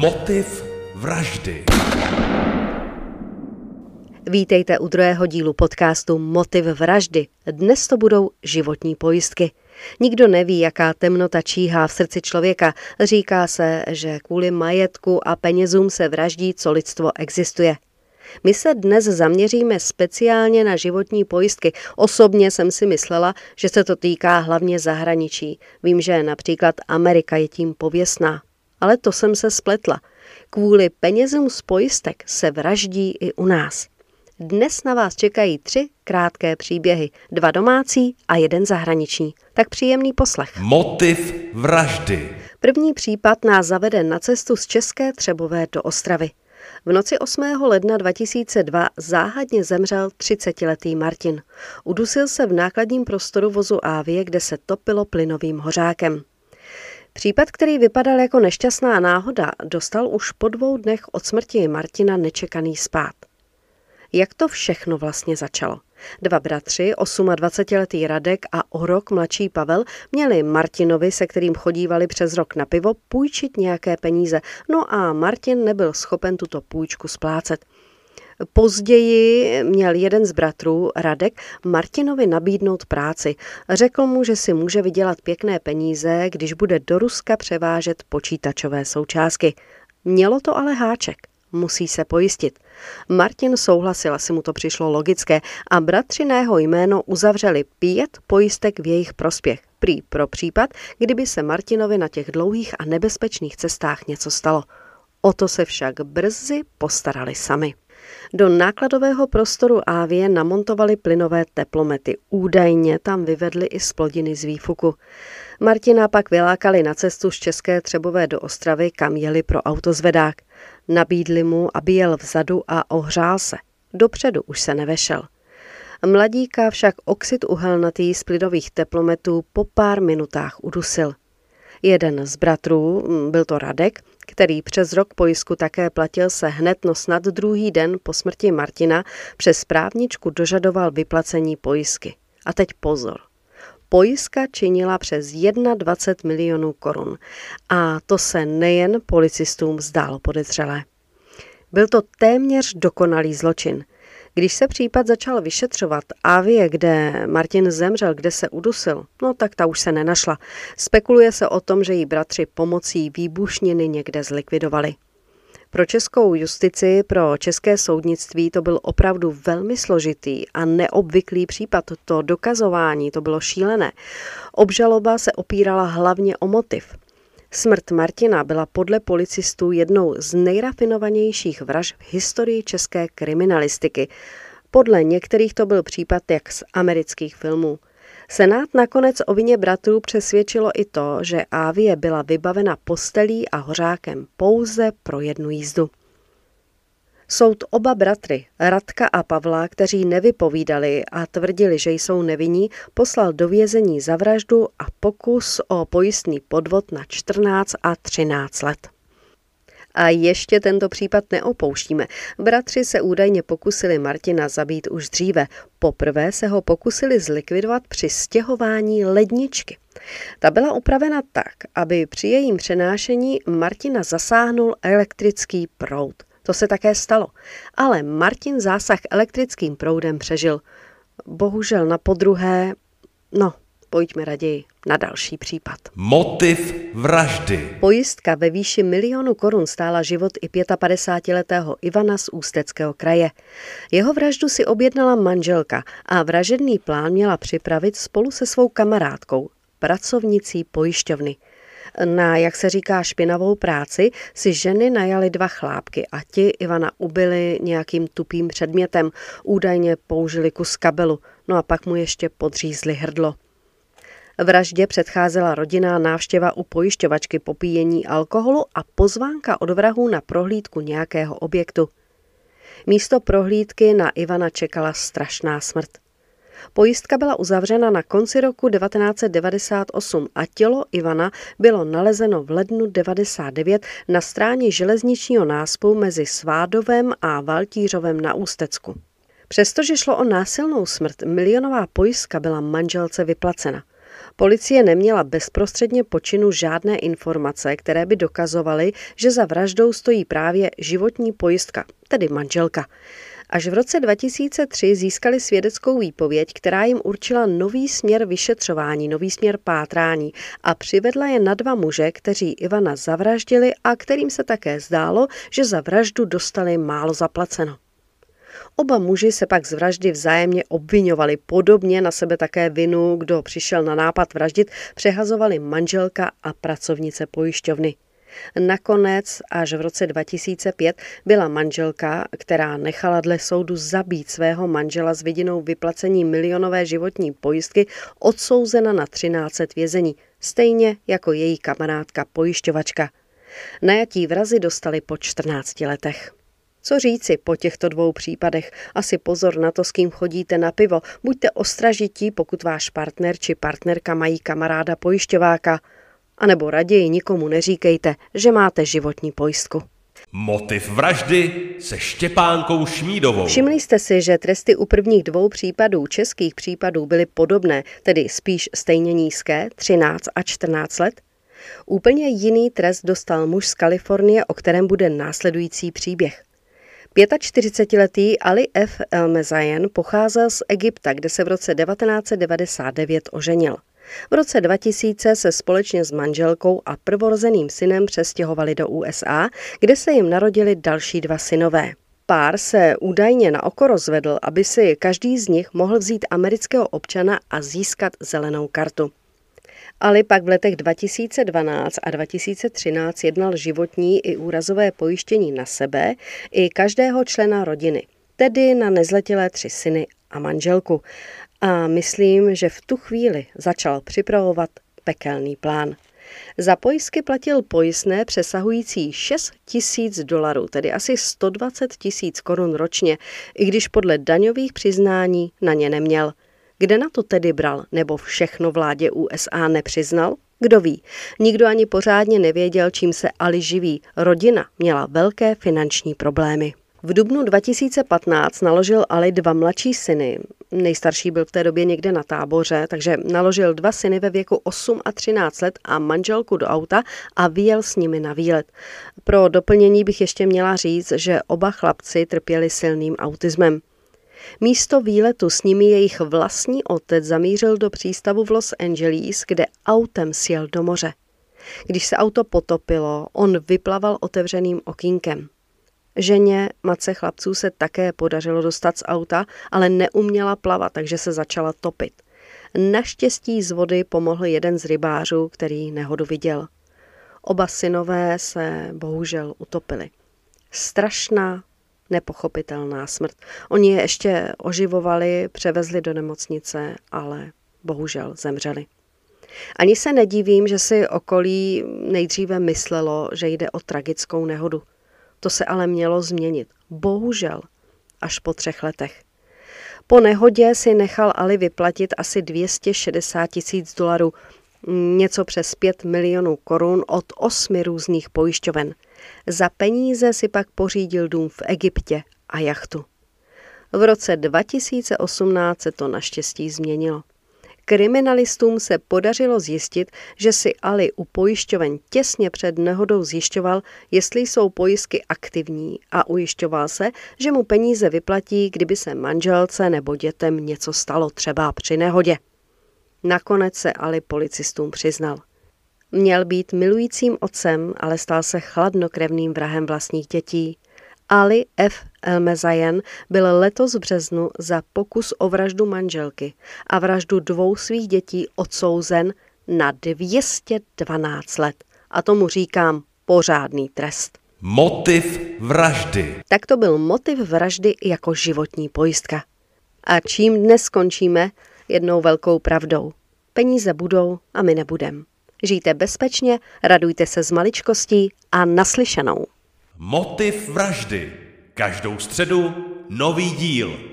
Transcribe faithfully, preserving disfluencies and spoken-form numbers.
Motiv vraždy. Vítejte u druhého dílu podcastu Motiv vraždy. Dnes to budou životní pojistky. Nikdo neví, jaká temnota číhá v srdci člověka. Říká se, že kvůli majetku a penězům se vraždí, co lidstvo existuje. My se dnes zaměříme speciálně na životní pojistky. Osobně jsem si myslela, že se to týká hlavně zahraničí. Vím, že například Amerika je tím pověstná. Ale to jsem se spletla. Kvůli penězům z pojistek se vraždí i u nás. Dnes na vás čekají tři krátké příběhy. Dva domácí a jeden zahraniční. Tak příjemný poslech. Motiv vraždy. První případ nás zavede na cestu z České Třebové do Ostravy. V noci osmého ledna dva tisíce dva záhadně zemřel třicetiletý Martin. Udusil se v nákladním prostoru vozu Avie, kde se topilo plynovým hořákem. Případ, který vypadal jako nešťastná náhoda, dostal už po dvou dnech od smrti Martina nečekaný spád. Jak to všechno vlastně začalo? Dva bratři, osmadvacetiletý Radek a o rok mladší Pavel, měli Martinovi, se kterým chodívali přes rok na pivo, půjčit nějaké peníze. No a Martin nebyl schopen tuto půjčku splácet. Později měl jeden z bratrů, Radek, Martinovi nabídnout práci. Řekl mu, že si může vydělat pěkné peníze, když bude do Ruska převážet počítačové součástky. Mělo to ale háček. Musí se pojistit. Martin souhlasil, asi mu to přišlo logické, a bratři na jeho jméno uzavřeli pět pojistek v jejich prospěch. Prý pro případ, kdyby se Martinovi na těch dlouhých a nebezpečných cestách něco stalo. O to se však brzy postarali sami. Do nákladového prostoru Avie namontovali plynové teplomety. Údajně tam vyvedli i splodiny z výfuku. Martina pak vylákali na cestu z České Třebové do Ostravy, kam jeli pro autozvedák. Nabídli mu, aby jel vzadu a ohřál se. Dopředu už se nevešel. Mladíka však oxid uhelnatý z plynových teplometů po pár minutách udusil. Jeden z bratrů, byl to Radek, který přes rok pojistku také platil, se hned no snad druhý den po smrti Martina přes právničku dožadoval vyplacení pojistky. A teď pozor. Pojistka činila přes dvacet jedna milionů korun a to se nejen policistům zdálo podezřelé. Byl to téměř dokonalý zločin. Když se případ začal vyšetřovat, Avie, kde Martin zemřel, kde se udusil, no tak ta už se nenašla. Spekuluje se o tom, že jí bratři pomocí výbušniny někde zlikvidovali. Pro českou justici, pro české soudnictví to byl opravdu velmi složitý a neobvyklý případ. To dokazování, to bylo šílené. Obžaloba se opírala hlavně o motiv. Smrt Martina byla podle policistů jednou z nejrafinovanějších vražd v historii české kriminalistiky. Podle některých to byl případ jak z amerických filmů. Senát nakonec o vině bratrů přesvědčilo i to, že Avie byla vybavena postelí a hořákem pouze pro jednu jízdu. Soud oba bratry, Radka a Pavla, kteří nevypovídali a tvrdili, že jsou nevinní, poslal do vězení za vraždu a pokus o pojistný podvod na čtrnáct a třináct let. A ještě tento případ neopouštíme. Bratři se údajně pokusili Martina zabít už dříve. Poprvé se ho pokusili zlikvidovat při stěhování ledničky. Ta byla upravena tak, aby při jejím přenášení Martina zasáhnul elektrický proud. To se také stalo. Ale Martin zásah elektrickým proudem přežil. Bohužel na podruhé... No, pojďme raději na další případ. Motiv vraždy. Pojistka ve výši milionu korun stála život i pětapadesátiletého Ivana z Ústeckého kraje. Jeho vraždu si objednala manželka a vražedný plán měla připravit spolu se svou kamarádkou, pracovnicí pojišťovny. Na, jak se říká, špinavou práci si ženy najaly dva chlápky a ti Ivana ubili nějakým tupým předmětem, údajně použili kus kabelu, no a pak mu ještě podřízli hrdlo. Vraždě předcházela rodinná návštěva u pojišťovačky, popíjení alkoholu a pozvánka od vrahů na prohlídku nějakého objektu. Místo prohlídky na Ivana čekala strašná smrt. Pojistka byla uzavřena na konci roku devatenáct set devadesát osm a tělo Ivana bylo nalezeno v lednu devadesát devět na stráni železničního náspu mezi Svádovem a Valtířovem na Ústecku. Přestože šlo o násilnou smrt, milionová pojistka byla manželce vyplacena. Policie neměla bezprostředně po činu žádné informace, které by dokazovaly, že za vraždou stojí právě životní pojistka, tedy manželka. Až v roce dva tisíce tři získali svědeckou výpověď, která jim určila nový směr vyšetřování, nový směr pátrání a přivedla je na dva muže, kteří Ivana zavraždili a kterým se také zdálo, že za vraždu dostali málo zaplaceno. Oba muži se pak z vraždy vzájemně obviňovali, podobně na sebe také vinu, kdo přišel na nápad vraždit, přehazovali manželka a pracovnice pojišťovny. Nakonec až v roce dva tisíce pět byla manželka, která nechala dle soudu zabít svého manžela s vidinou vyplacení milionové životní pojistky, odsouzena na třináct let vězení, stejně jako její kamarádka pojišťovačka. Najatí vrazi dostali po čtrnácti letech. Co říci po těchto dvou případech? Asi pozor na to, s kým chodíte na pivo. Buďte ostražití, pokud váš partner či partnerka mají kamaráda pojišťováka. A nebo raději nikomu neříkejte, že máte životní pojistku. Motiv vraždy se Štěpánkou Šmídovou. Všimli jste si, že tresty u prvních dvou případů, českých případů, byly podobné, tedy spíš stejně nízké, třináct a čtrnáct let? Úplně jiný trest dostal muž z Kalifornie, o kterém bude následující příběh. čtyřicetiletý Ali F. Elmezajen pocházel z Egypta, kde se v roce devatenáct set devadesát devět oženil. V roce dva tisíce se společně s manželkou a prvorozeným synem přestěhovali do U S A, kde se jim narodili další dva synové. Pár se údajně naoko rozvedl, aby si každý z nich mohl vzít amerického občana a získat zelenou kartu. Ali pak v letech dva tisíce dvanáct a dva tisíce třináct jednal životní i úrazové pojištění na sebe i každého člena rodiny, tedy na nezletilé tři syny a manželku. A myslím, že v tu chvíli začal připravovat pekelný plán. Za pojistky platil pojistné přesahující šest tisíc dolarů, tedy asi sto dvacet tisíc korun ročně, i když podle daňových přiznání na ně neměl. Kde na to tedy bral, nebo všechno vládě U S A nepřiznal? Kdo ví, nikdo ani pořádně nevěděl, čím se Ali živí. Rodina měla velké finanční problémy. V dubnu dva tisíce patnáct naložil Ali dva mladší syny. Nejstarší byl v té době někde na táboře, takže naložil dva syny ve věku osm a třináct let a manželku do auta a vyjel s nimi na výlet. Pro doplnění bych ještě měla říct, že oba chlapci trpěli silným autismem. Místo výletu s nimi jejich vlastní otec zamířil do přístavu v Los Angeles, kde autem sjel do moře. Když se auto potopilo, on vyplaval otevřeným okýnkem. Ženě, matce chlapců, se také podařilo dostat z auta, ale neuměla plavat, takže se začala topit. Naštěstí z vody pomohl jeden z rybářů, který nehodu viděl. Oba synové se bohužel utopili. Strašná, nepochopitelná smrt. Oni je ještě oživovali, převezli do nemocnice, ale bohužel zemřeli. Ani se nedivím, že si okolí nejdříve myslelo, že jde o tragickou nehodu. To se ale mělo změnit. Bohužel. Až po třech letech. Po nehodě si nechal Ali vyplatit asi dvě stě šedesát tisíc dolarů, něco přes pět milionů korun od osmi různých pojišťoven. Za peníze si pak pořídil dům v Egyptě a jachtu. V roce dva tisíce osmnáct se to naštěstí změnilo. Kriminalistům se podařilo zjistit, že si Ali u pojišťoven těsně před nehodou zjišťoval, jestli jsou pojistky aktivní, a ujišťoval se, že mu peníze vyplatí, kdyby se manželce nebo dětem něco stalo, třeba při nehodě. Nakonec se Ali policistům přiznal. Měl být milujícím otcem, ale stal se chladnokrevným vrahem vlastních dětí. Ali F. Elmezajen byl letos v březnu za pokus o vraždu manželky a vraždu dvou svých dětí odsouzen na dvě stě dvanáct let. A tomu říkám pořádný trest. Motiv vraždy. Tak to byl motiv vraždy jako životní pojistka. A čím dnes skončíme? Jednou velkou pravdou. Peníze budou a my nebudem. Žijte bezpečně, radujte se z maličkostí a naslyšenou. Motiv vraždy. Každou středu nový díl.